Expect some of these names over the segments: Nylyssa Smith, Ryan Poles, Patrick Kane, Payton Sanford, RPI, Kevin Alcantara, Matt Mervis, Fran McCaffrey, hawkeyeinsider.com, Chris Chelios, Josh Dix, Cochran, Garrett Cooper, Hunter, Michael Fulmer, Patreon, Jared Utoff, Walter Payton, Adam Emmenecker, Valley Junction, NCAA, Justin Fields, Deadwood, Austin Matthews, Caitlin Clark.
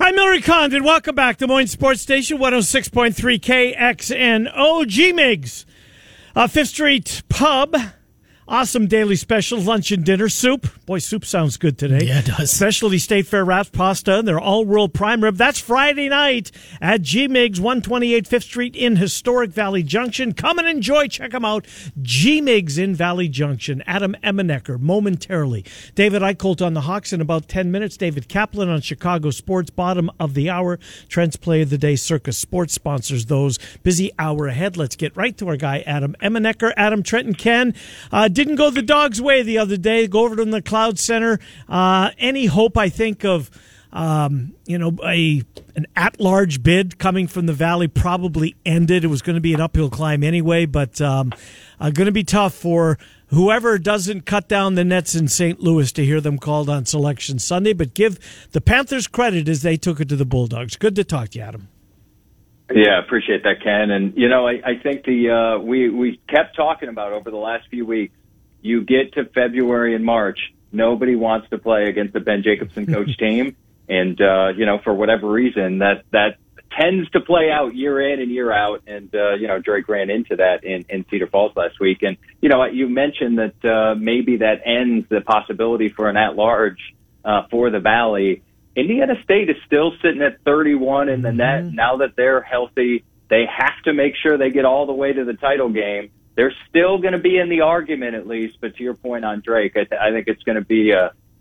Hi, Millery Condon. Welcome back. Des Moines Sports Station, 106.3 KXNO. G-Mig's, 5th Street Pub. Awesome daily specials, lunch and dinner, soup. Boy, soup sounds good today. Yeah, it does. Specialty State Fair wraps, pasta, and their all-world prime rib. That's Friday night at G-Mig's, 128 5th Street in historic Valley Junction. Come and enjoy. Check them out. G-Mig's in Valley Junction. Adam Emmenecker momentarily. David Eickholt on the Hawks in about 10 minutes. David Kaplan on Chicago Sports, bottom of the hour. Trent's Play of the Day, Circa Sports sponsors those. Busy hour ahead. Let's get right to our guy, Adam Emmenecker. Adam, Trent, and Ken. Didn't go the dog's way the other day. Go over to the Cloud Center. Any hope, I think, of an at-large bid coming from the Valley probably ended. It was going to be an uphill climb anyway, but going to be tough for whoever doesn't cut down the nets in St. Louis to hear them called on Selection Sunday. But give the Panthers credit as they took it to the Bulldogs. Good to talk to you, Adam. Yeah, appreciate that, Ken. And, you know, I think we kept talking about over the last few weeks. You get to February and March, nobody wants to play against the Ben Jacobson coach team. And, for whatever reason, that tends to play out year in and year out. And, Drake ran into that in Cedar Falls last week. And, you mentioned that maybe that ends the possibility for an at-large for the Valley. Indiana State is still sitting at 31 in the net. Now that they're healthy, they have to make sure they get all the way to the title game. They're still going to be in the argument, at least. But to your point on Drake, I think it's going to be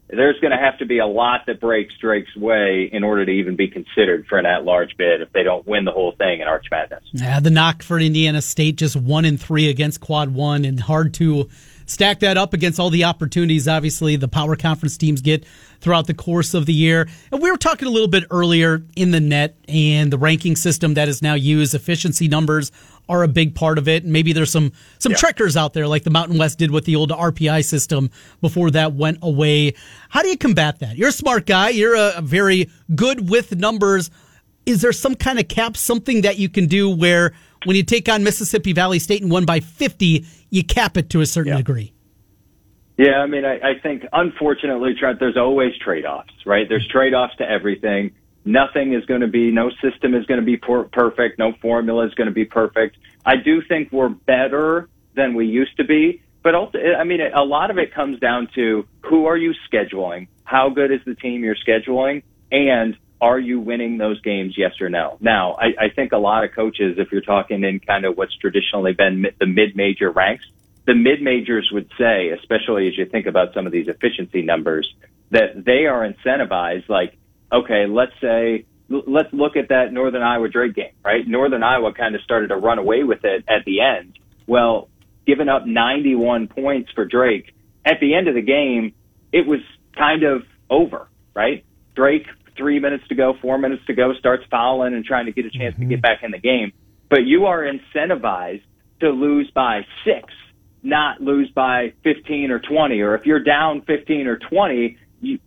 there's going to have to be a lot that breaks Drake's way in order to even be considered for an at-large bid if they don't win the whole thing in Arch Madness. Yeah, the knock for Indiana State, just 1-3 against Quad 1, and hard to stack that up against all the opportunities, obviously, the Power Conference teams get throughout the course of the year. And we were talking a little bit earlier in the net and the ranking system that is now used. Efficiency numbers are a big part of it. And maybe there's some trickers out there like the Mountain West did with the old RPI system before that went away. How do you combat that? You're a smart guy. You're a very good with numbers. Is there some kind of cap, something that you can do where when you take on Mississippi Valley State and won by 50, you cap it to a certain degree? Yeah, I mean, I think, unfortunately, Trent, there's always trade-offs, right? There's trade-offs to everything. Nothing is going to be, no system is going to be perfect. No formula is going to be perfect. I do think we're better than we used to be. But, also, I mean, a lot of it comes down to who are you scheduling? How good is the team you're scheduling? And are you winning those games, yes or no? Now, I think a lot of coaches, if you're talking in kind of what's traditionally been the mid-major ranks, the mid-majors would say, especially as you think about some of these efficiency numbers, that they are incentivized, like, okay, let's look at that Northern Iowa Drake game, right? Northern Iowa kind of started to run away with it at the end. Well, giving up 91 points for Drake, at the end of the game, it was kind of over, right? Drake, 4 minutes to go, starts fouling and trying to get a chance to get back in the game. But you are incentivized to lose by 6, not lose by 15 or 20, or if you're down 15 or 20,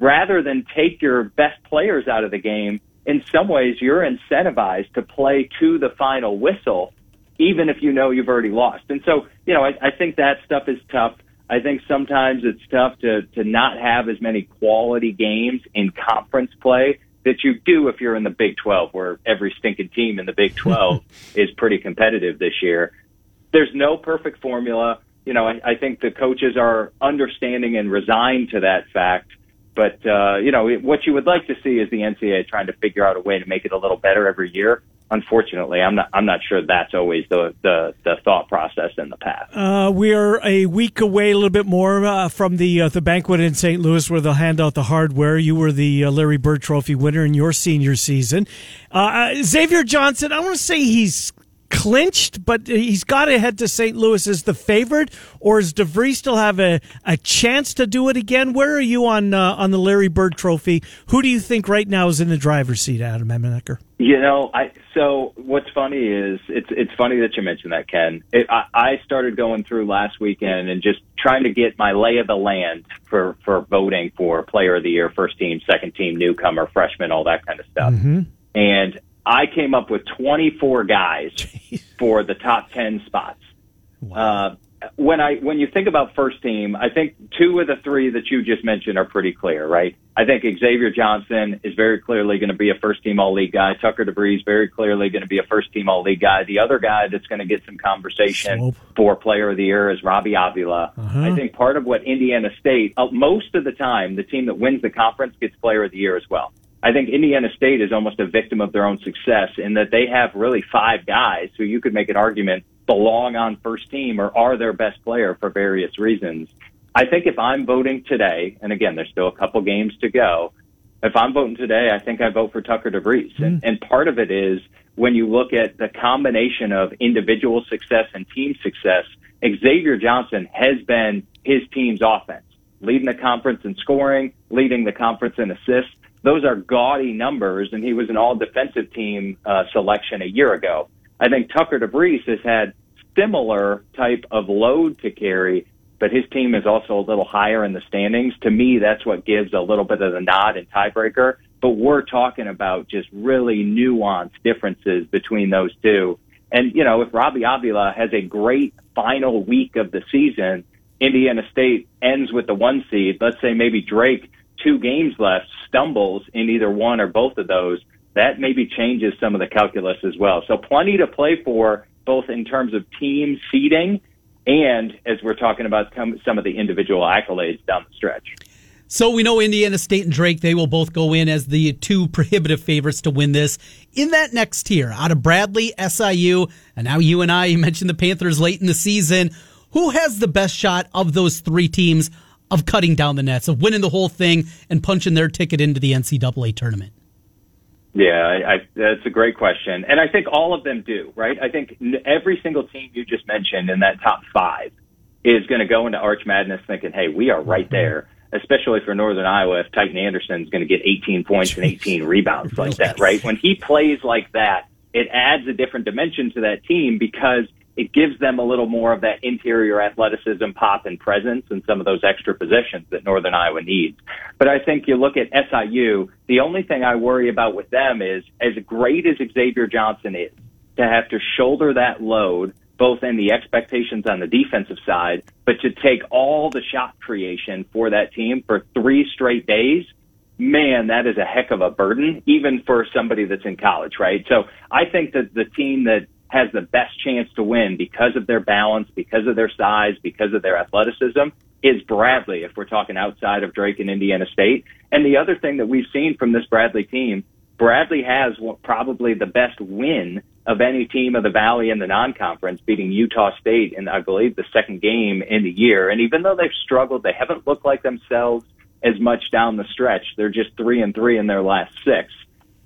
rather than take your best players out of the game, in some ways you're incentivized to play to the final whistle, even if you know you've already lost. And so, I think that stuff is tough. I think sometimes it's tough to not have as many quality games in conference play that you do if you're in the Big 12, where every stinking team in the Big 12 is pretty competitive this year. There's no perfect formula. I think the coaches are understanding and resigned to that fact. But, what you would like to see is the NCAA trying to figure out a way to make it a little better every year. Unfortunately, I'm not sure that's always the thought process in the past. We are a week away, a little bit more, from the banquet in St. Louis where they'll hand out the hardware. You were the Larry Bird Trophy winner in your senior season. Xavier Johnson, I want to say he's clinched, but he's got to head to St. Louis as the favorite, or does DeVries still have a chance to do it again? Where are you on the Larry Bird Trophy? Who do you think right now is in the driver's seat, Adam Emmenecker? So what's funny is it's funny that you mentioned that, Ken. I started going through last weekend and just trying to get my lay of the land for voting for Player of the Year, first team, second team, newcomer, freshman, all that kind of stuff. And I came up with 24 guys for the top 10 spots. Wow. when you think about first team, I think two of the three that you just mentioned are pretty clear, right? I think Xavier Johnson is very clearly going to be a first-team All-League guy. Tucker DeBreeze very clearly going to be a first-team All-League guy. The other guy that's going to get some conversation for Player of the Year is Robbie Avila. Uh-huh. I think part of what Indiana State, most of the time, the team that wins the conference gets Player of the Year as well. I think Indiana State is almost a victim of their own success in that they have really five guys who you could make an argument belong on first team or are their best player for various reasons. I think if I'm voting today, and again, there's still a couple games to go, if I'm voting today, I think I vote for Tucker DeVries. Mm. And part of it is when you look at the combination of individual success and team success, Xavier Johnson has been his team's offense, leading the conference in scoring, leading the conference in assists. Those are gaudy numbers, and he was an all-defensive team selection a year ago. I think Tucker DeVries has had similar type of load to carry, but his team is also a little higher in the standings. To me, that's what gives a little bit of the nod and tiebreaker. But we're talking about just really nuanced differences between those two. And, you know, if Robbie Avila has a great final week of the season, Indiana State ends with the one seed. Let's say maybe Drake, two games left, stumbles in either one or both of those. That maybe changes some of the calculus as well. So plenty to play for, both in terms of team seeding and as we're talking about some of the individual accolades down the stretch. So we know Indiana State and Drake, they will both go in as the two prohibitive favorites to win this. In that next tier, out of Bradley, SIU, and now you and I, you mentioned the Panthers late in the season. Who has the best shot of those three teams of cutting down the nets, of winning the whole thing and punching their ticket into the NCAA tournament? Yeah, that's a great question. And I think all of them do, right? I think every single team you just mentioned in that top five is going to go into Arch Madness thinking, hey, we are right there, especially for Northern Iowa if Titan Anderson's going to get 18 points and 18 rebounds like that, right? When he plays like that, it adds a different dimension to that team because it gives them a little more of that interior athleticism, pop, and presence and some of those extra possessions that Northern Iowa needs. But I think you look at SIU, the only thing I worry about with them is, as great as Xavier Johnson is, to have to shoulder that load, both in the expectations on the defensive side, but to take all the shot creation for that team for three straight days, man, that is a heck of a burden, even for somebody that's in college, right? So I think that the team that has the best chance to win because of their balance, because of their size, because of their athleticism, is Bradley, if we're talking outside of Drake and Indiana State. And the other thing that we've seen from this Bradley team, Bradley has probably the best win of any team of the Valley in the non-conference, beating Utah State in, I believe, the second game in the year. And even though they've struggled, they haven't looked like themselves as much down the stretch. They're just 3-3 in their last six.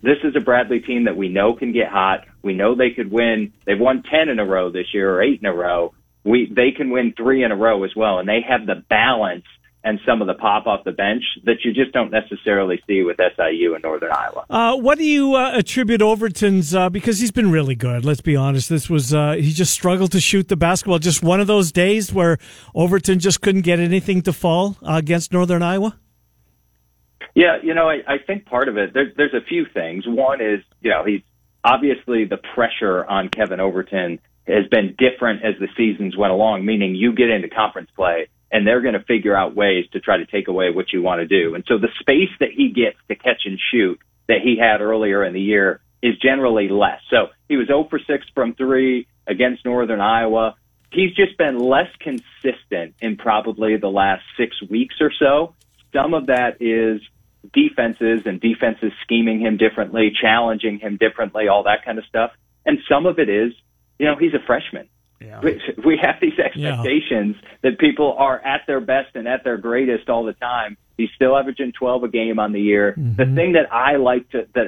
This is a Bradley team that we know can get hot. We know they could win. They've won 10 in a row this year or 8 in a row. They can win 3 in a row as well, and they have the balance and some of the pop off the bench that you just don't necessarily see with SIU and Northern Iowa. What do you attribute Overton's, because he's been really good, let's be honest. This was, he just struggled to shoot the basketball. Just one of those days where Overton just couldn't get anything to fall against Northern Iowa? Yeah, you know, I think part of it, there's a few things. One is, you know, he's obviously the pressure on Kevin Overton has been different as the seasons went along, meaning you get into conference play and they're going to figure out ways to try to take away what you want to do. And so the space that he gets to catch and shoot that he had earlier in the year is generally less. So he was 0 for 6 from 3 against Northern Iowa. He's just been less consistent in probably the last 6 weeks or so. Some of that is defenses scheming him differently, challenging him differently, all that kind of stuff. And some of it is, you know, he's a freshman. Yeah. We have these expectations that people are at their best and at their greatest all the time. He's still averaging 12 a game on the year. Mm-hmm. The thing that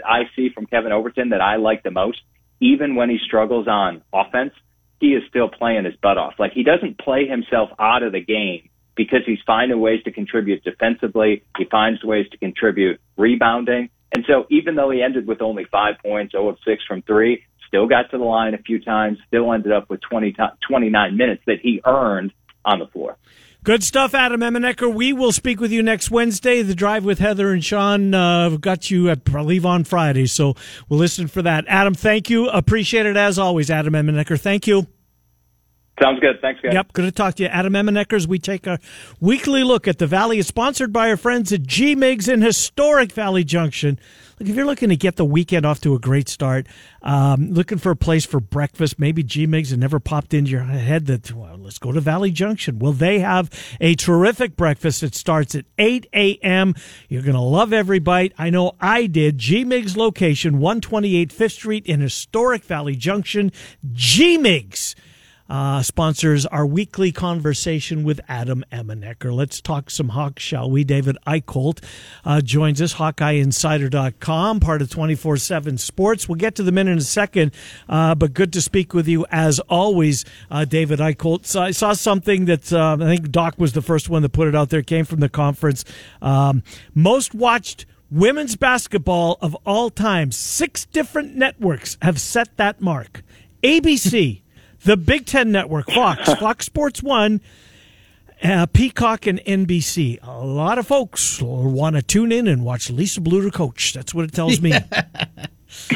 I see from Kevin Overton that I like the most, even when he struggles on offense, he is still playing his butt off. Like, he doesn't play himself out of the game, because he's finding ways to contribute defensively. He finds ways to contribute rebounding. And so even though he ended with only 5 points, 0 of 6 from 3, still got to the line a few times, still ended up with 29 minutes that he earned on the floor. Good stuff, Adam Emmenecker. We will speak with you next Wednesday. The Drive with Heather and Sean got you, I believe, on Friday. So we'll listen for that. Adam, thank you. Appreciate it as always, Adam Emmenecker. Thank you. Sounds good. Thanks, guys. Yep, good to talk to you. Adam Emmenecker, as we take a weekly look at the Valley, is sponsored by our friends at G-Mig's in historic Valley Junction. Look, if you're looking to get the weekend off to a great start, looking for a place for breakfast, maybe G-Mig's had never popped into your head that, well, let's go to Valley Junction. Well, they have a terrific breakfast. It starts at 8 a.m. You're going to love every bite. I know I did. G-Mig's location, 128 5th Street in historic Valley Junction. G-Mig's sponsors our weekly conversation with Adam Emmenecker. Let's talk some Hawks, shall we? David Eickholt joins us, hawkeyeinsider.com, part of 24/7 Sports. We'll get to them in a second, but good to speak with you as always, David Eickholt. So I saw something that I think Doc was the first one that put it out there, came from the conference. Most watched women's basketball of all time. 6 different networks have set that mark. ABC, the Big Ten Network, Fox Sports 1, Peacock, and NBC. A lot of folks want to tune in and watch Lisa Bluter coach. That's what it tells me. It's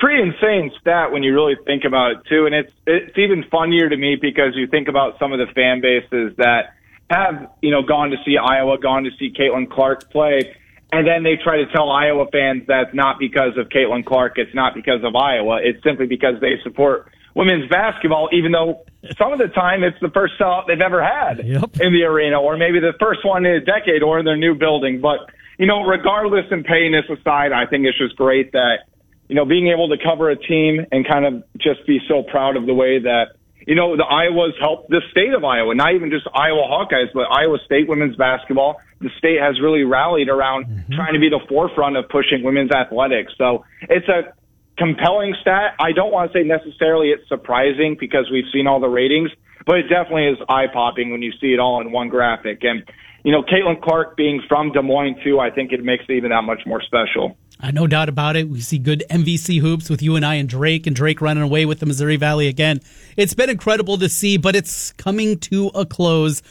pretty insane stat when you really think about it, too. And it's even funnier to me because you think about some of the fan bases that have, you know, gone to see Iowa, gone to see Caitlin Clark play. And then they try to tell Iowa fans that's not because of Caitlin Clark. It's not because of Iowa. It's simply because they support women's basketball, even though some of the time it's the first sellout they've ever had in the arena, or maybe the first one in a decade, or in their new building. But, you know, regardless and pettiness aside, I think it's just great that, you know, being able to cover a team and kind of just be so proud of the way that, you know, the Iowas helped the state of Iowa, not even just Iowa Hawkeyes, but Iowa State women's basketball. The state has really rallied around trying to be the forefront of pushing women's athletics. So it's a compelling stat. I don't want to say necessarily it's surprising because we've seen all the ratings, but it definitely is eye-popping when you see it all in one graphic. And, you know, Caitlin Clark being from Des Moines, too, I think it makes it even that much more special. No doubt about it. We see good MVC hoops with you and I and Drake running away with the Missouri Valley again. It's been incredible to see, but it's coming to a close.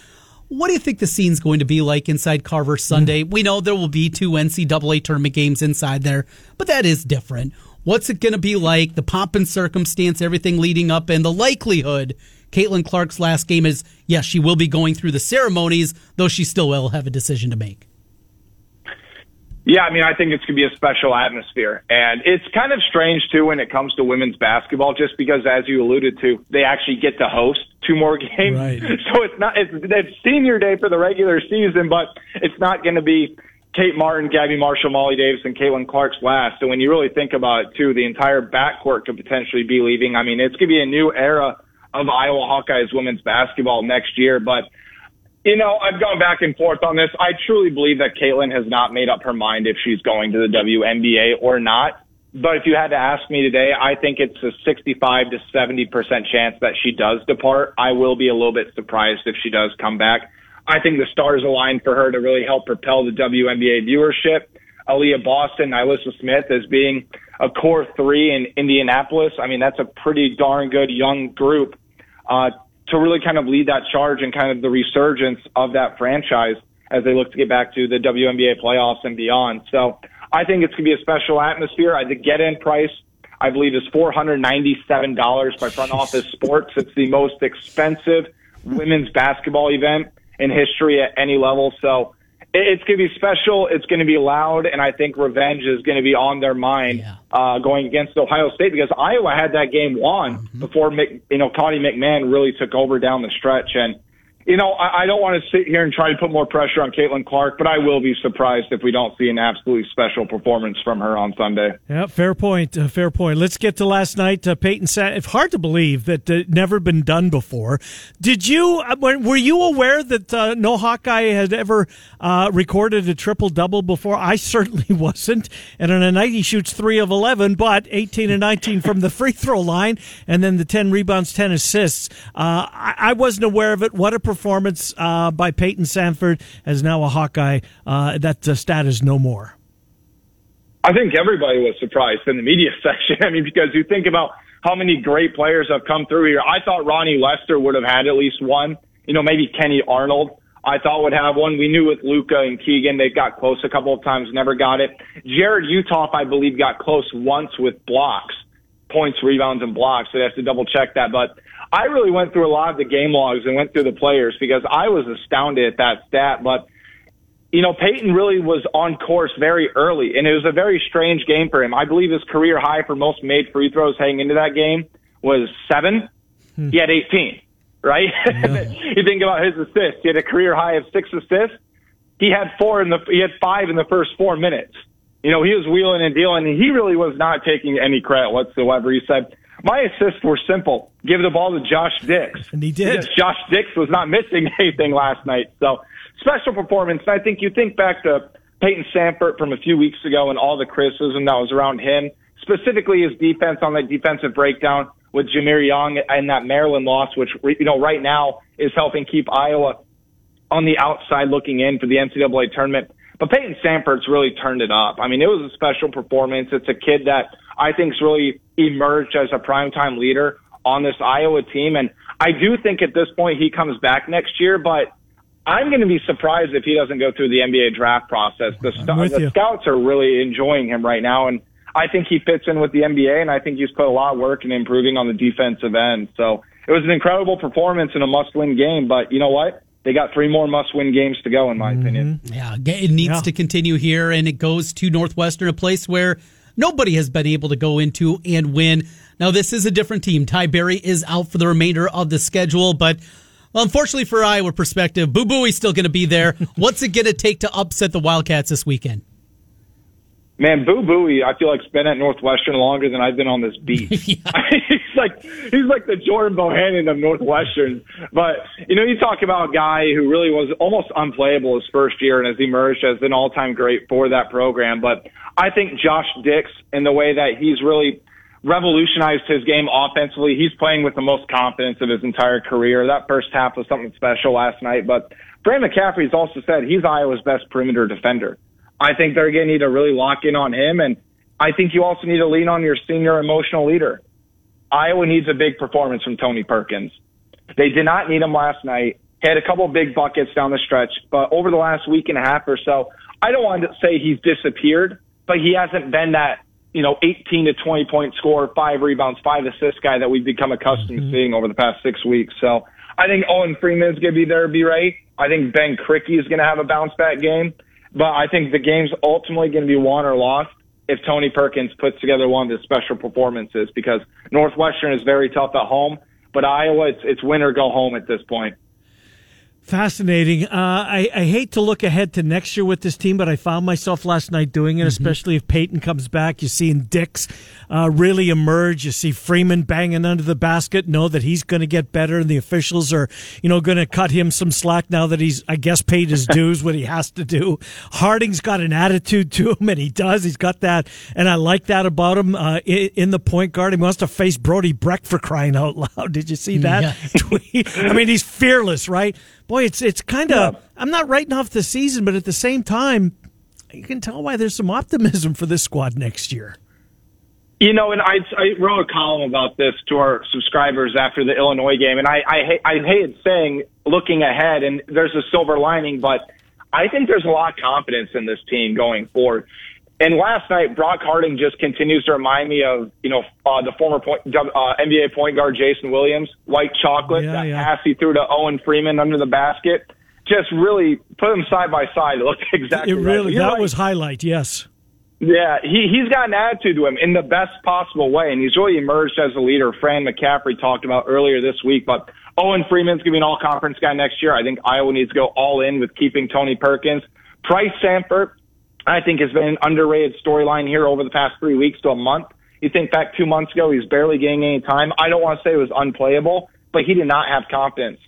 What do you think the scene's going to be like inside Carver Sunday? We know there will be 2 NCAA tournament games inside there, but that is different. What's it going to be like? The pomp and circumstance, everything leading up, and the likelihood Caitlin Clark's last game is, yes, she will be going through the ceremonies, though she still will have a decision to make. Yeah, I mean, I think it's going to be a special atmosphere. And it's kind of strange, too, when it comes to women's basketball, just because, as you alluded to, they actually get to host 2 more games. Right. So it's senior day for the regular season, but it's not going to be Kate Martin, Gabby Marshall, Molly Davis, and Caitlin Clark's last. So when you really think about it, too, the entire backcourt could potentially be leaving. I mean, it's going to be a new era of Iowa Hawkeyes women's basketball next year, but you know, I've gone back and forth on this. I truly believe that Caitlin has not made up her mind if she's going to the WNBA or not. But if you had to ask me today, I think it's a 65 to 70% chance that she does depart. I will be a little bit surprised if she does come back. I think the stars align for her to really help propel the WNBA viewership. Aaliyah Boston, Nylyssa Smith as being a core 3 in Indianapolis. I mean, that's a pretty darn good young group to really kind of lead that charge and kind of the resurgence of that franchise as they look to get back to the WNBA playoffs and beyond. So I think it's going to be a special atmosphere. The get-in price, I believe, is $497 by Front Office Sports. It's the most expensive women's basketball event in history at any level. So it's going to be special. It's going to be loud. And I think revenge is going to be on their mind going against Ohio State, because Iowa had that game won before, you know, Connie McMahon really took over down the stretch. And, you know, I don't want to sit here and try to put more pressure on Caitlin Clark, but I will be surprised if we don't see an absolutely special performance from her on Sunday. Yeah, fair point. Fair point. Let's get to last night. Payton Sanford. It's hard to believe that never been done before. Did you? Were you aware that no Hawkeye had ever recorded a triple-double before? I certainly wasn't. And on a night he shoots 3 of 11, but 18 and 19 from the free throw line, and then the 10 rebounds, 10 assists. I wasn't aware of it. What a performance by Payton Sanford as now a Hawkeye. That stat is no more. I think everybody was surprised in the media section. I mean, because you think about how many great players have come through here. I thought Ronnie Lester would have had at least one. You know, maybe Kenny Arnold I thought would have one. We knew with Luca and Keegan, they got close a couple of times, never got it. Jared Utoff, I believe, got close once with blocks. points, rebounds, and blocks. So they have to double-check that. But I really went through a lot of the game logs and went through the players because I was astounded at that stat. But, you know, Payton really was on course very early, and it was a very strange game for him. I believe his career high for most made free throws heading into that game was 7. He had 18, right? Yeah. You think about his assists. He had a career high of 6 assists. He had 5 in the first 4 minutes. You know, he was wheeling and dealing, and he really was not taking any credit whatsoever. He said, my assists were simple. Give the ball to Josh Dix. And he did. Because Josh Dix was not missing anything last night. So, special performance. And I think you think back to Payton Sanford from a few weeks ago and all the criticism that was around him, specifically his defense on that defensive breakdown with Jameer Young and that Maryland loss, which, you know, right now is helping keep Iowa on the outside looking in for the NCAA tournament. But Payton Sanford's really turned it up. I mean, it was a special performance. It's a kid that I think's really emerged as a primetime leader on this Iowa team. And I do think at this point he comes back next year, but I'm going to be surprised if he doesn't go through the NBA draft process. The scouts are really enjoying him right now, and I think he fits in with the NBA, and I think he's put a lot of work in improving on the defensive end. So it was an incredible performance in a must-win game, but you know what? They got 3 more must-win games to go, in my opinion. Yeah, it needs to continue here, and it goes to Northwestern, a place where nobody has been able to go into and win. Now, this is a different team. Ty Berry is out for the remainder of the schedule, but well, unfortunately for Iowa perspective, Boo Buie's still going to be there. What's it going to take to upset the Wildcats this weekend? Man, Boo Buie, I feel like, has been at Northwestern longer than I've been on this beat. Yeah. He's like the Jordan Bohannon of Northwestern. But, you know, you talk about a guy who really was almost unplayable his first year and has emerged as an all-time great for that program. But I think Josh Dix, in the way that he's really revolutionized his game offensively, he's playing with the most confidence of his entire career. That first half was something special last night. But Fran McCaffrey's also said he's Iowa's best perimeter defender. I think they're going to need to really lock in on him, and I think you also need to lean on your senior emotional leader. Iowa needs a big performance from Tony Perkins. They did not need him last night. He had a couple big buckets down the stretch, but over the last week and a half or so, I don't want to say he's disappeared, but he hasn't been that, you know, 18 to 20 point scorer, 5 rebounds, 5 assists guy that we've become accustomed to seeing over the past 6 weeks. So I think Owen Freeman is going to be there to be right. I think Ben Krikke is going to have a bounce back game. But I think the game's ultimately going to be won or lost if Tony Perkins puts together one of his special performances, because Northwestern is very tough at home. But Iowa, it's win or go home at this point. Fascinating. I hate to look ahead to next year with this team, but I found myself last night doing it, especially if Payton comes back. You're seeing Dix really emerge. You see Freeman banging under the basket. Know that he's going to get better, and the officials are, you know, going to cut him some slack now that he's, I guess, paid his dues, what he has to do. Harding's got an attitude to him, and he does. He's got that, and I like that about him in the point guard. He wants to face Brody Breck, for crying out loud. Did you see that tweet? I mean, he's fearless, right? Boy, it's kind of, I'm not writing off the season, but at the same time, you can tell why there's some optimism for this squad next year. You know, and I wrote a column about this to our subscribers after the Illinois game, and I hated saying looking ahead, and there's a silver lining, but I think there's a lot of confidence in this team going forward. And last night, Brock Harding just continues to remind me of, you know, the former NBA point guard Jason Williams, white chocolate, pass he threw to Owen Freeman under the basket. Just really put them side by side. It looked exactly right. That was highlight, yes. Yeah, he's got an attitude to him in the best possible way, and he's really emerged as a leader. Fran McCaffrey talked about earlier this week, but Owen Freeman's going to be an all-conference guy next year. I think Iowa needs to go all in with keeping Tony Perkins. Price Sanford, I think, has been an underrated storyline here over the past 3 weeks to a month. You think back 2 months ago, he's barely getting any time. I don't want to say it was unplayable, but he did not have confidence.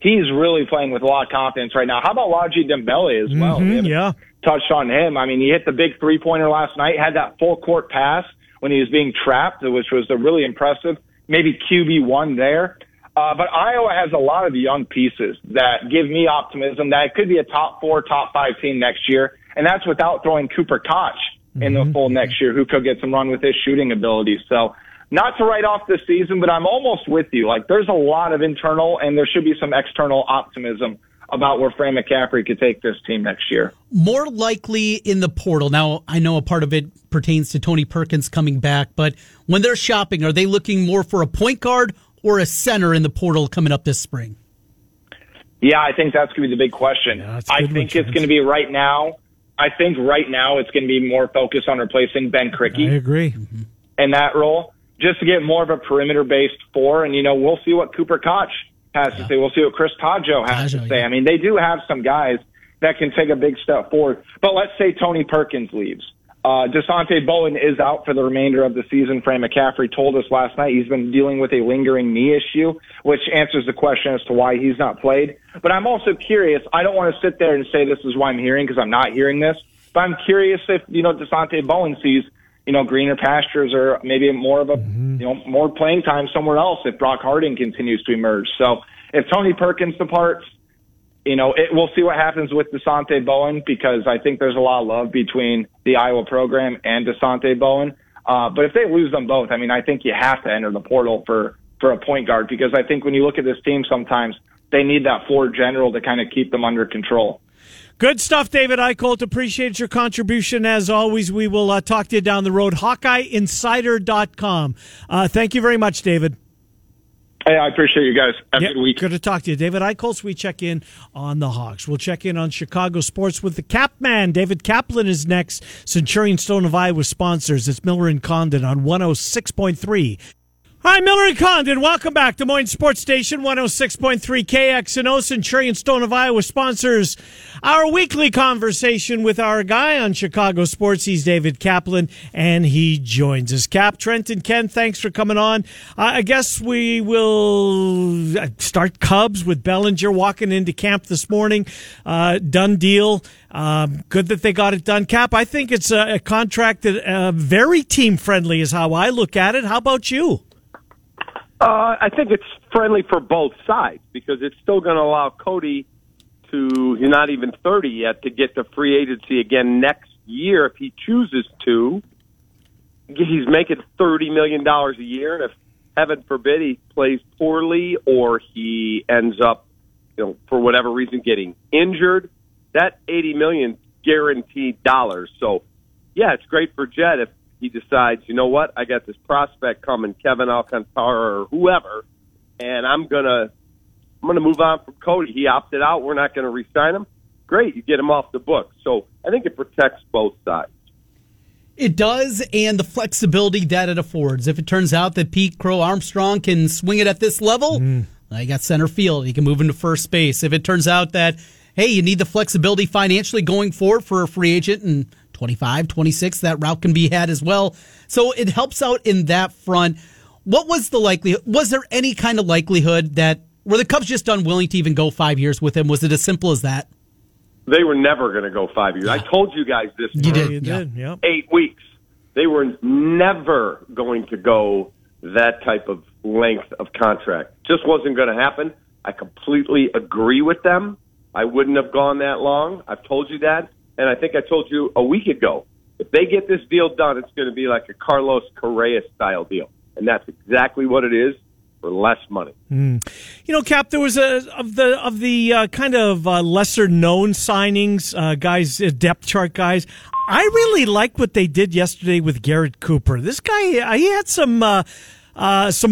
He's really playing with a lot of confidence right now. How about Laji Dembele as well? Yeah, touched on him. I mean, he hit the big three-pointer last night, had that full-court pass when he was being trapped, which was really impressive. Maybe QB1 there. But Iowa has a lot of young pieces that give me optimism that it could be a top 4, top 5 team next year. And that's without throwing Cooper Koch in the fold next year, who could get some run with his shooting ability. So not to write off this season, but I'm almost with you. Like, there's a lot of internal, and there should be some external optimism about where Fran McCaffrey could take this team next year. More likely in the portal. Now, I know a part of it pertains to Tony Perkins coming back, but when they're shopping, are they looking more for a point guard or a center in the portal coming up this spring? Yeah, I think that's going to be the big question. Yeah, I think it's going to be right now. I think right now it's going to be more focused on replacing Ben Krikke. I agree. In that role, just to get more of a perimeter-based four. And, you know, we'll see what Cooper Koch has to say. We'll see what Chris Taggio has to say. Yeah. I mean, they do have some guys that can take a big step forward. But let's say Tony Perkins leaves. DeSante Bowen is out for the remainder of the season. Fran McCaffrey told us last night he's been dealing with a lingering knee issue, which answers the question as to why he's not played. But I'm also curious. I don't want to sit there and say this is why I'm hearing, because I'm not hearing this. But I'm curious if, you know, DeSante Bowen sees, you know, greener pastures or maybe more of a, you know, more playing time somewhere else if Brock Harding continues to emerge. So if Tony Perkins departs, you know, we'll see what happens with DeSante Bowen, because I think there's a lot of love between the Iowa program and DeSante Bowen. But if they lose them both, I mean, I think you have to enter the portal for a point guard, because I think when you look at this team sometimes, they need that floor general to kind of keep them under control. Good stuff, David Eickholt. Appreciate your contribution. As always, we will talk to you down the road. HawkeyeInsider.com. Thank you very much, David. Hey, I appreciate you guys. Have a good week. Good to talk to you. David Eickholt, we check in on the Hawks. We'll check in on Chicago sports with the Cap Man. David Kaplan is next. Centurion Stone of Iowa sponsors. It's Millery Condon on 106.3. Hi, Millery Condon. Welcome back. Des Moines Sports Station, 106.3 KXNO. Centurion Stone of Iowa sponsors our weekly conversation with our guy on Chicago sports. He's David Kaplan, and he joins us. Cap, Trent, and Ken, thanks for coming on. I guess we will start Cubs with Bellinger walking into camp this morning. Done deal. Good that they got it done. Cap, I think it's a contract that very team-friendly is how I look at it. How about you? I think it's friendly for both sides, because it's still going to allow Cody, to he's not even 30 yet, to get to free agency again next year if he chooses to. He's making $30 million a year, and if, heaven forbid, he plays poorly or he ends up, you know, for whatever reason getting injured, that $80 million guaranteed dollars. So, yeah, it's great for Jed if he decides, you know what, I got this prospect coming, Kevin Alcantara or whoever, and I'm gonna move on from Cody. He opted out. We're not going to re-sign him. Great, you get him off the books. So I think it protects both sides. It does, and the flexibility that it affords. If it turns out that Pete Crow Armstrong can swing it at this level, I got center field. He can move into first base. If it turns out that, hey, you need the flexibility financially going forward for a free agent and 25, 26, that route can be had as well. So it helps out in that front. What was the likelihood? Was there any kind of likelihood that, were the Cubs just unwilling to even go 5 years with him? Was it as simple as that? They were never going to go 5 years. Yeah. I told you guys this. You did. 8 weeks. They were never going to go that type of length of contract. Just wasn't going to happen. I completely agree with them. I wouldn't have gone that long. I've told you that. And I think I told you a week ago, if they get this deal done, it's going to be like a Carlos Correa-style deal. And that's exactly what it is, for less money. You know, Cap, there was of the kind of lesser-known signings, guys, depth chart guys. I really like what they did yesterday with Garrett Cooper. This guy, he had some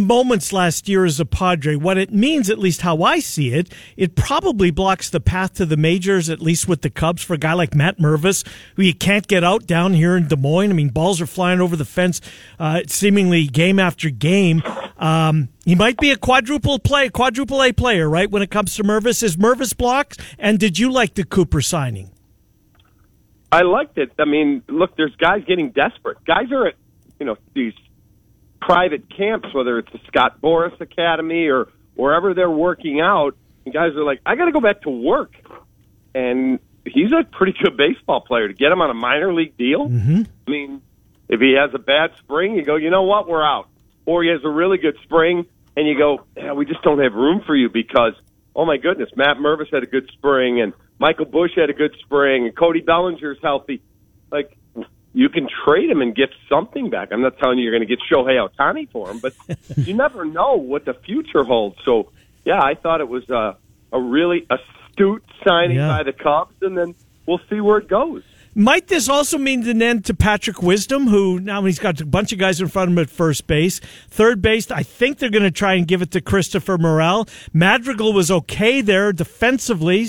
moments last year as a Padre. What it means, at least how I see it, it probably blocks the path to the majors, at least with the Cubs, for a guy like Matt Mervis, who you can't get out down here in Des Moines. I mean, balls are flying over the fence seemingly game after game. He might be a quadruple A player, right, when it comes to Mervis. Is Mervis blocked? And did you like the Cooper signing? I liked it. I mean, look, there's guys getting desperate. Guys are at, you know, these private camps, whether it's the Scott Boris Academy or wherever they're working out, and guys are like, I got to go back to work. And he's a pretty good baseball player. To get him on a minor league deal, I mean, if he has a bad spring, you go, you know what, we're out. Or he has a really good spring, and you go, yeah, we just don't have room for you because, oh, my goodness, Matt Mervis had a good spring, and Michael Bush had a good spring, and Cody Bellinger's healthy. Like, you can trade him and get something back. I'm not telling you you're going to get Shohei Ohtani for him, but you never know what the future holds. So, yeah, I thought it was a really astute astute signing by the Cubs, and then we'll see where it goes. Might this also mean an end to Patrick Wisdom, who now he's got a bunch of guys in front of him at first base. Third base, I think they're going to try and give it to Christopher Morel. Madrigal was okay there defensively.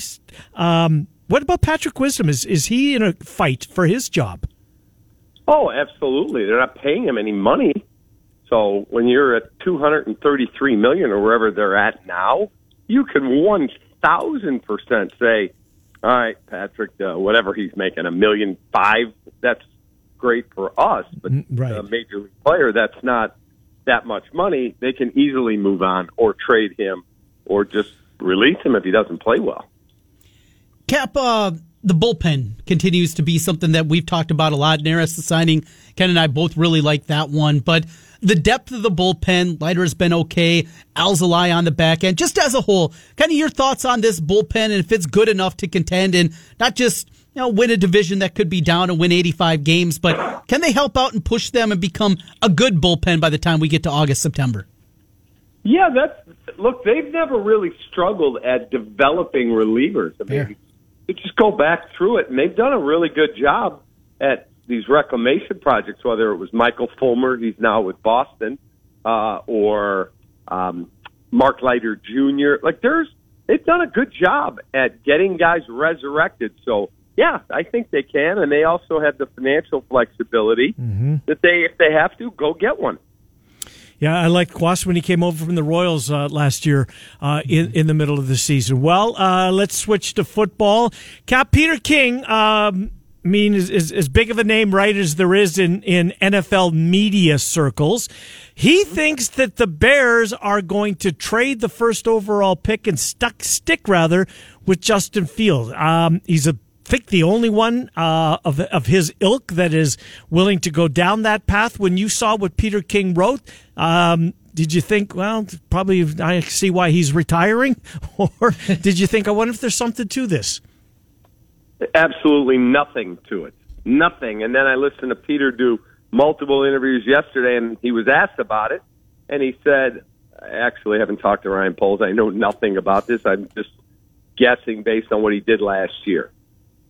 What about Patrick Wisdom? Is he in a fight for his job? Oh, absolutely. They're not paying him any money. So when you're at $233 million or wherever they're at now, you can 1,000% say, all right, Patrick, whatever he's making, $1.5 million, that's great for us. But a major league player, that's not that much money. They can easily move on or trade him or just release him if he doesn't play well. Cap, the bullpen continues to be something that we've talked about a lot. Neres, the signing, Ken and I both really like that one. But the depth of the bullpen, Leiter has been okay. Alzolay on the back end. Just as a whole, kind of your thoughts on this bullpen and if it's good enough to contend and not just win a division that could be down and win 85 games, but can they help out and push them and become a good bullpen by the time we get to August, September? Yeah, look, they've never really struggled at developing relievers. I mean, you just go back through it, and they've done a really good job at these reclamation projects, whether it was Michael Fulmer, he's now with Boston, or Mark Leiter Jr. Like, they've done a good job at getting guys resurrected. So, yeah, I think they can, and they also have the financial flexibility that they, if they have to, go get one. Yeah, I liked Quast when he came over from the Royals last year in the middle of the season. Well, let's switch to football. Cap, Peter King, is as big of a name, right, as there is in NFL media circles. He thinks that the Bears are going to trade the first overall pick and stick with Justin Fields. He's I think the only one of his ilk that is willing to go down that path. When you saw what Peter King wrote, did you think, well, probably I see why he's retiring? Or did you think, I wonder if there's something to this? Absolutely nothing to it. Nothing. And then I listened to Peter do multiple interviews yesterday, and he was asked about it. And he said, I actually haven't talked to Ryan Poles. I know nothing about this. I'm just guessing based on what he did last year.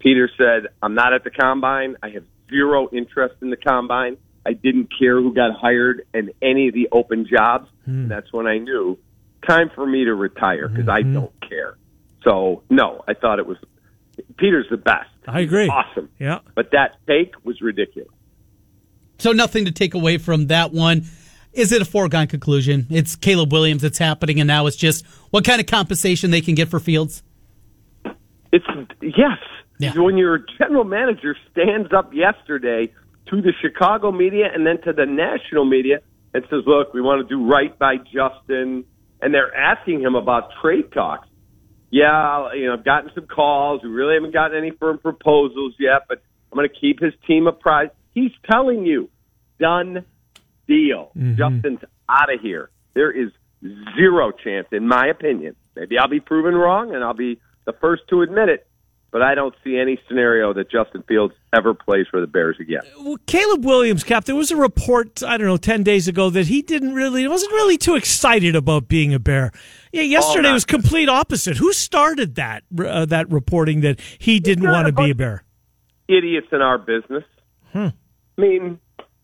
Peter said, I'm not at the Combine. I have zero interest in the Combine. I didn't care who got hired in any of the open jobs. And that's when I knew, time for me to retire because I don't care. So, no, I thought it was – Peter's the best. I agree. Awesome. Yeah. But that take was ridiculous. So nothing to take away from that one. Is it a foregone conclusion? It's Caleb Williams that's happening, and now it's just what kind of compensation they can get for Fields? It's – yes. Yeah. When your general manager stands up yesterday to the Chicago media and then to the national media and says, look, we want to do right by Justin, and they're asking him about trade talks. Yeah, I've gotten some calls. We really haven't gotten any firm proposals yet, but I'm going to keep his team apprised. He's telling you, done deal. Justin's out of here. There is zero chance, in my opinion. Maybe I'll be proven wrong, and I'll be the first to admit it. But I don't see any scenario that Justin Fields ever plays for the Bears again. Well, Caleb Williams, Cap, there was a report, 10 days ago, that he wasn't really too excited about being a Bear. Yeah, yesterday was complete opposite. Who started that reporting that he didn't want to be a Bear? Idiots in our business. I mean,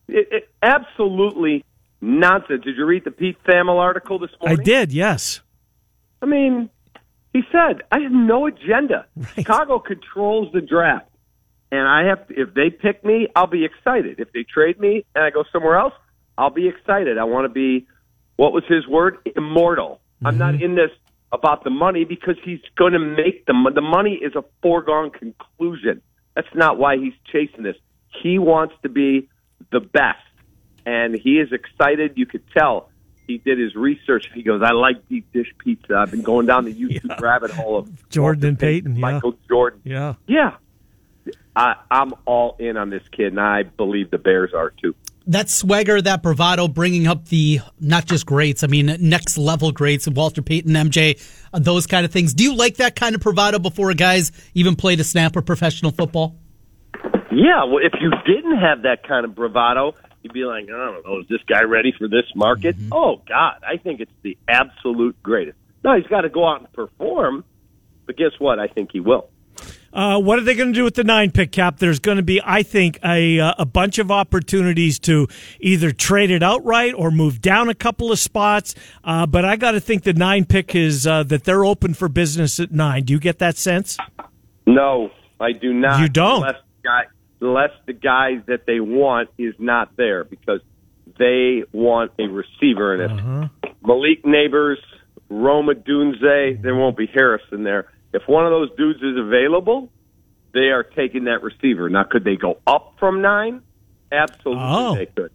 it absolutely nonsense. Did you read the Pete Thamel article this morning? I did, yes. I mean... He said, I have no agenda. Right. Chicago controls the draft. And if they pick me, I'll be excited. If they trade me and I go somewhere else, I'll be excited. I want to be, what was his word? Immortal. I'm not in this about the money because he's going to make them. The money is a foregone conclusion. That's not why he's chasing this. He wants to be the best. And he is excited. You could tell. He did his research. He goes, I like deep dish pizza. I've been going down the YouTube rabbit hole of Jordan and Payton, Michael Jordan. Yeah. I'm all in on this kid, and I believe the Bears are too. That swagger, that bravado, bringing up the not just greats, next level greats, Walter Payton, MJ, those kind of things. Do you like that kind of bravado before a guy's even played a snap or professional football? Yeah, well, if you didn't have that kind of bravado, you'd be like, I don't know, is this guy ready for this market? Oh, God, I think it's the absolute greatest. No, he's got to go out and perform, but But guess what? I think he will. What are they going to do with the 9 pick, Cap? There's going to be, I think, a bunch of opportunities to either trade it outright or move down a couple of spots. But I got to think the 9 pick is that they're open for business at 9. Do you get that sense? No, I do not. You don't? Unless the guy that they want is not there, because they want a receiver in it. Uh-huh. Malik Nabors, Roma Dunze, there won't be Harrison there. If one of those dudes is available, they are taking that receiver. Now, could they go up from 9? Absolutely, They could.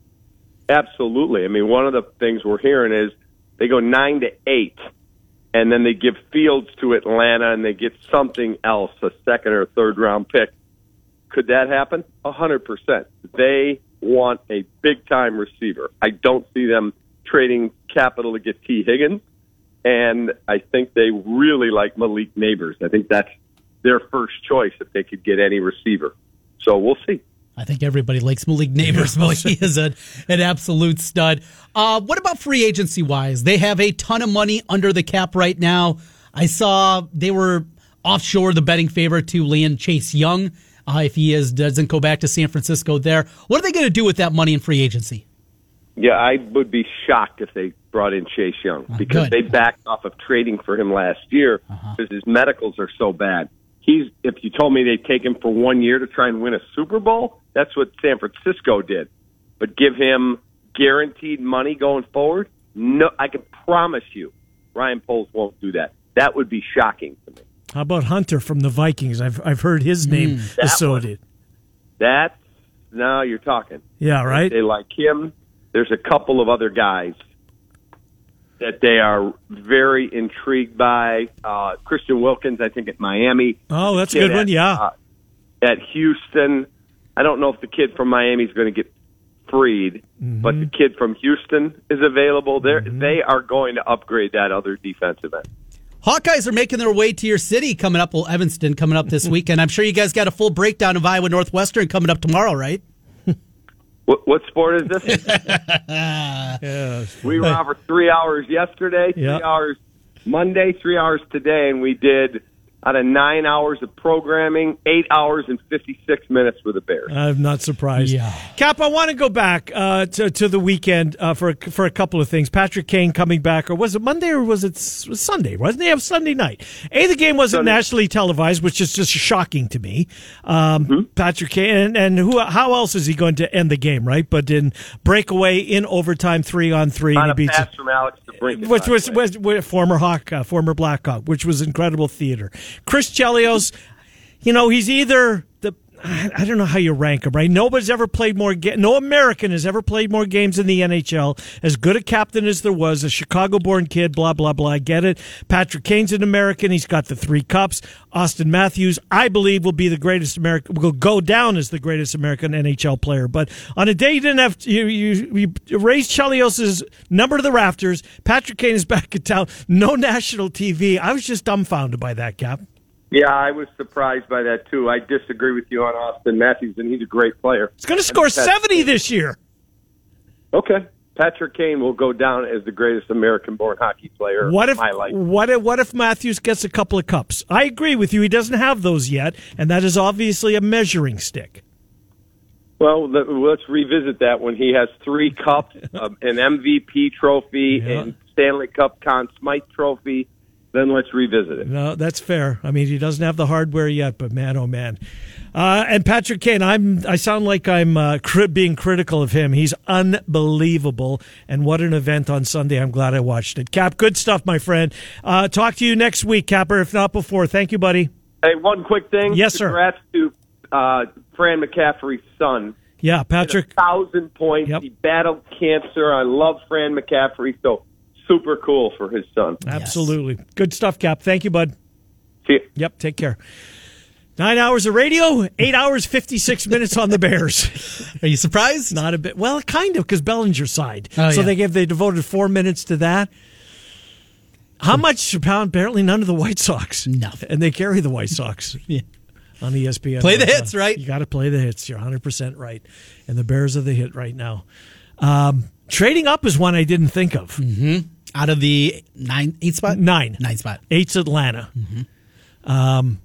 Absolutely. I mean, one of the things we're hearing is they go 9 to 8, and then they give Fields to Atlanta, and they get something else, a second or third round pick. Could that happen? 100%. They want a big-time receiver. I don't see them trading capital to get T. Higgins. And I think they really like Malik Nabors. I think that's their first choice if they could get any receiver. So we'll see. I think everybody likes Malik Nabors. Malik is an absolute stud. What about free agency-wise? They have a ton of money under the cap right now. I saw they were offshore the betting favorite to land Chase Young. If he doesn't go back to San Francisco there. What are they going to do with that money in free agency? Yeah, I would be shocked if they brought in Chase Young because they backed off of trading for him last year because his medicals are so bad. If you told me they'd take him for 1 year to try and win a Super Bowl, that's what San Francisco did. But give him guaranteed money going forward? No, I can promise you Ryan Poles won't do that. That would be shocking to me. How about Hunter from the Vikings? I've heard his name associated. Now you're talking. Yeah, right? They like him. There's a couple of other guys that they are very intrigued by. Christian Wilkins, I think, at Miami. Oh, that's a good one, yeah. At Houston. I don't know if the kid from Miami is going to get freed, but the kid from Houston is available. They are going to upgrade that other defensive end. Hawkeyes are making their way to your city coming up. Well, Evanston coming up this weekend. I'm sure you guys got a full breakdown of Iowa Northwestern coming up tomorrow, right? What sport is this? We were out for 3 hours yesterday, 3 hours Monday, 3 hours today, and we did out of 9 hours of programming, 8 hours and 56 minutes with the Bears. I'm not surprised. Yeah. Cap, I want to go back to the weekend for a couple of things. Patrick Kane coming back, or was it Monday or was it Sunday? Wasn't it Sunday night? The game wasn't nationally televised, which is just shocking to me. Patrick Kane, and how else is he going to end the game, right? But in breakaway, in overtime, 3-on-3. On a pass from Alex DeBrincat. Which was former Black Hawk, which was incredible theater. Chris Chelios, you know, he's either I don't know how you rank him, right? No American has ever played more games in the NHL. As good a captain as there was, a Chicago-born kid, blah, blah, blah. I get it. Patrick Kane's an American. He's got the 3 cups. Austin Matthews, I believe, will be the greatest American, will go down as the greatest American NHL player. But on a day you didn't have to, you raised Chelios's number to the rafters. Patrick Kane is back in town. No national TV. I was just dumbfounded by that, Cap. Yeah, I was surprised by that, too. I disagree with you on Austin Matthews, and he's a great player. He's going to score 70 this year. Okay. Patrick Kane will go down as the greatest American-born hockey player in my life. What if Matthews gets a couple of cups? I agree with you. He doesn't have those yet, and that is obviously a measuring stick. Well, let's revisit that when he has 3 cups, an MVP trophy, and Stanley Cup Conn Smythe trophy. Then let's revisit it. No, that's fair. I mean, he doesn't have the hardware yet, but man, oh man. And Patrick Kane, I sound like I'm being critical of him. He's unbelievable, and what an event on Sunday. I'm glad I watched it. Cap, good stuff, my friend. Talk to you next week, Capper, if not before. Thank you, buddy. Hey, one quick thing. Yes, sir. Congrats to Fran McCaffrey's son. Yeah, Patrick. 1,000 points. Yep. He battled cancer. I love Fran McCaffrey, so super cool for his son. Absolutely. Yes. Good stuff, Cap. Thank you, bud. See you. Yep, take care. 9 hours of radio, 8 hours, 56 minutes on the Bears. Are you surprised? Not a bit. Well, kind of, because Bellinger's side. Oh, so they devoted 4 minutes to that. How much? Apparently none of the White Sox. Nothing. And they carry the White Sox. On ESPN. Play the hits, right? You got to play the hits. You're 100% right. And the Bears are the hit right now. Trading up is one I didn't think of. Out of the 9, 8 spot? 9. 9 spot. 8's Atlanta. Wow.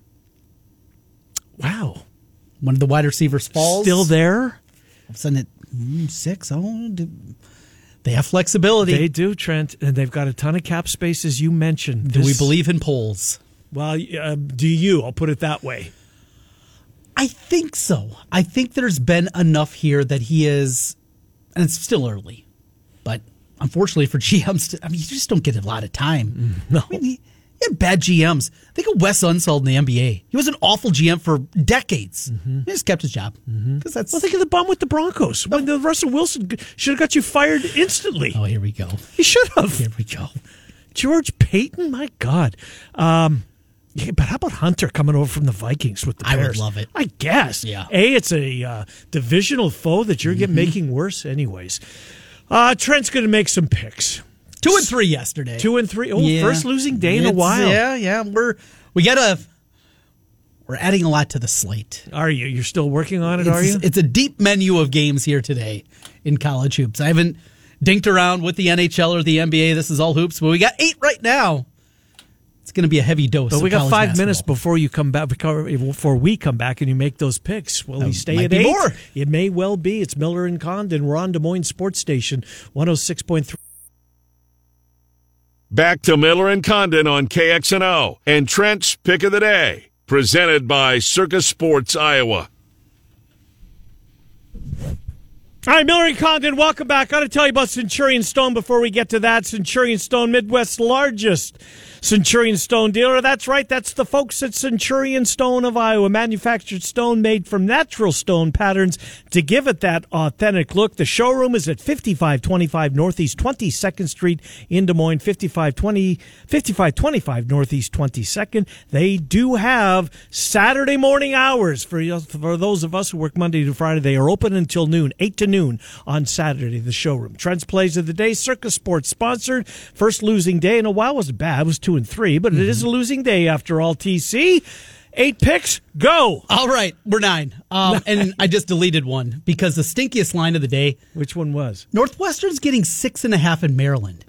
One of the wide receivers falls. Still there. All of a sudden at 6. Oh, they have flexibility. They do, Trent. And they've got a ton of cap space, as you mentioned. Do we believe in polls? Well, do you? I'll put it that way. I think so. I think there's been enough here that he is, and it's still early, but unfortunately for GMs, I mean, you just don't get a lot of time. No. I mean, he had bad GMs. Think of Wes Unseld in the NBA. He was an awful GM for decades. Mm-hmm. He just kept his job. Mm-hmm. That's, well, think of the bum with the Broncos. When the Russell Wilson should have got you fired instantly. Oh, here we go. He should have. Here we go. George Payton, my God. Yeah, but how about Hunter coming over from the Vikings with the Bears? I would love it. I guess. Yeah. It's a divisional foe that you're making worse anyways. Trent's going to make some picks. 2-3 yesterday. 2-3. Oh, yeah. First losing day in a while. Yeah. We're adding a lot to the slate. Are you? You're still working on it, are you? It's a deep menu of games here today in college hoops. I haven't dinked around with the NHL or the NBA. This is all hoops, but we got 8 right now. It's going to be a heavy dose. But we got 5 minutes before you come back. Before we come back and you make those picks, will he stay at 8? More. It may well be. It's Miller and Condon. We're on Des Moines Sports Station 106.3. Back to Miller and Condon on KXNO and Trent's Pick of the Day, presented by Circa Sports Iowa. All right, Millery Condon, welcome back. I got to tell you about Centurion Stone before we get to that. Centurion Stone, Midwest's largest Centurion Stone dealer. That's right, that's the folks at Centurion Stone of Iowa. Manufactured stone made from natural stone patterns to give it that authentic look. The showroom is at 5525 Northeast 22nd Street in Des Moines, 5525 Northeast 22nd. They do have Saturday morning hours for those of us who work Monday to Friday. They are open until noon, 8 to noon on Saturday, the showroom. Trent's Plays of the Day, Circa Sports sponsored. First losing day in a while. Wasn't bad. It was 2-3, but it is a losing day after all, TC. 8 picks, go. All right, we're 9. And I just deleted one because the stinkiest line of the day. Which one was? Northwestern's getting 6.5 in Maryland.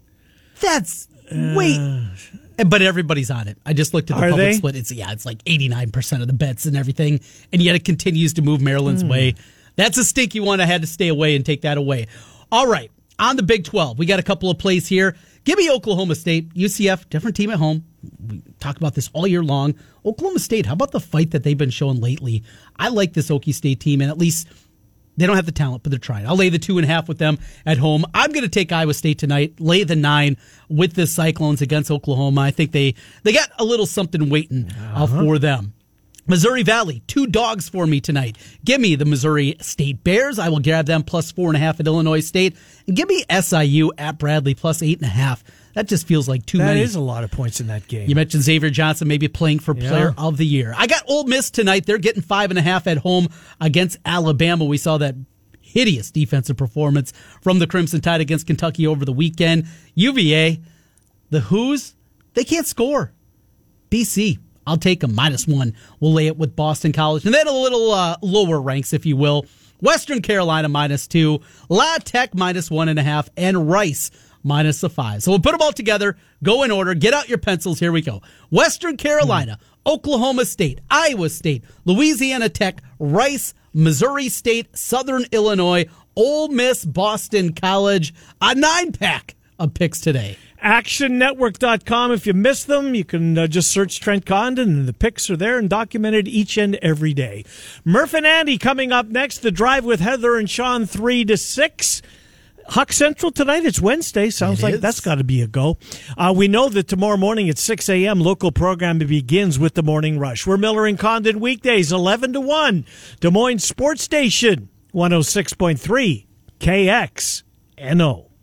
That's but everybody's on it. I just looked at the public split. It's like 89% of the bets and everything, and yet it continues to move Maryland's way. That's a stinky one. I had to stay away and take that away. All right, on the Big 12, we got a couple of plays here. Give me Oklahoma State, UCF, different team at home. We talk about this all year long. Oklahoma State, how about the fight that they've been showing lately? I like this Okie State team, and at least they don't have the talent, but they're trying. I'll lay the 2.5 with them at home. I'm going to take Iowa State tonight, lay the 9 with the Cyclones against Oklahoma. I think they got a little something waiting for them. Missouri Valley, 2 dogs for me tonight. Give me the Missouri State Bears. I will grab them plus 4.5 at Illinois State. And give me SIU at Bradley plus 8.5. That just feels like too many. That is a lot of points in that game. You mentioned Xavier Johnson maybe playing for Player of the Year. I got Ole Miss tonight. They're getting 5.5 at home against Alabama. We saw that hideous defensive performance from the Crimson Tide against Kentucky over the weekend. UVA, the Hoos, they can't score. BC. I'll take them -1. We'll lay it with Boston College. And then a little lower ranks, if you will. Western Carolina -2. La Tech -1.5. And Rice -5. So we'll put them all together. Go in order. Get out your pencils. Here we go. Western Carolina, Oklahoma State, Iowa State, Louisiana Tech, Rice, Missouri State, Southern Illinois, Ole Miss, Boston College. A 9-pack of picks today. ActionNetwork.com. If you miss them, you can just search Trent Condon, and the picks are there and documented each and every day. Murph and Andy coming up next. The Drive with Heather and Sean, 3 to 6. Huck Central tonight. It's Wednesday. Sounds like that's got to be a go. We know that tomorrow morning at 6 a.m., local program begins with the Morning Rush. We're Miller and Condon weekdays, 11 to 1. Des Moines Sports Station, 106.3 KXNO.